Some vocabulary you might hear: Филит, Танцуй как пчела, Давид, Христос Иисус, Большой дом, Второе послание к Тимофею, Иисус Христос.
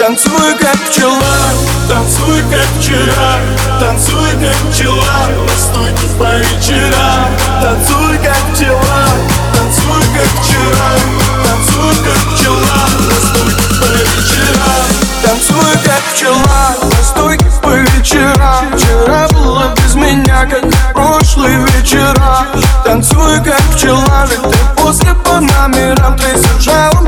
Танцуй как пчела, танцуй как вчера, танцуй как пчела на стойке по вечерам. Танцуй как пчела, танцуй как вчера, танцуй как пчела на стойке по вечерам. Танцуй как пчела на стойке по вечерам. Вчера было без меня, как прошлые вечера. Танцуй как пчела, ведь ты после по номерам трясешь.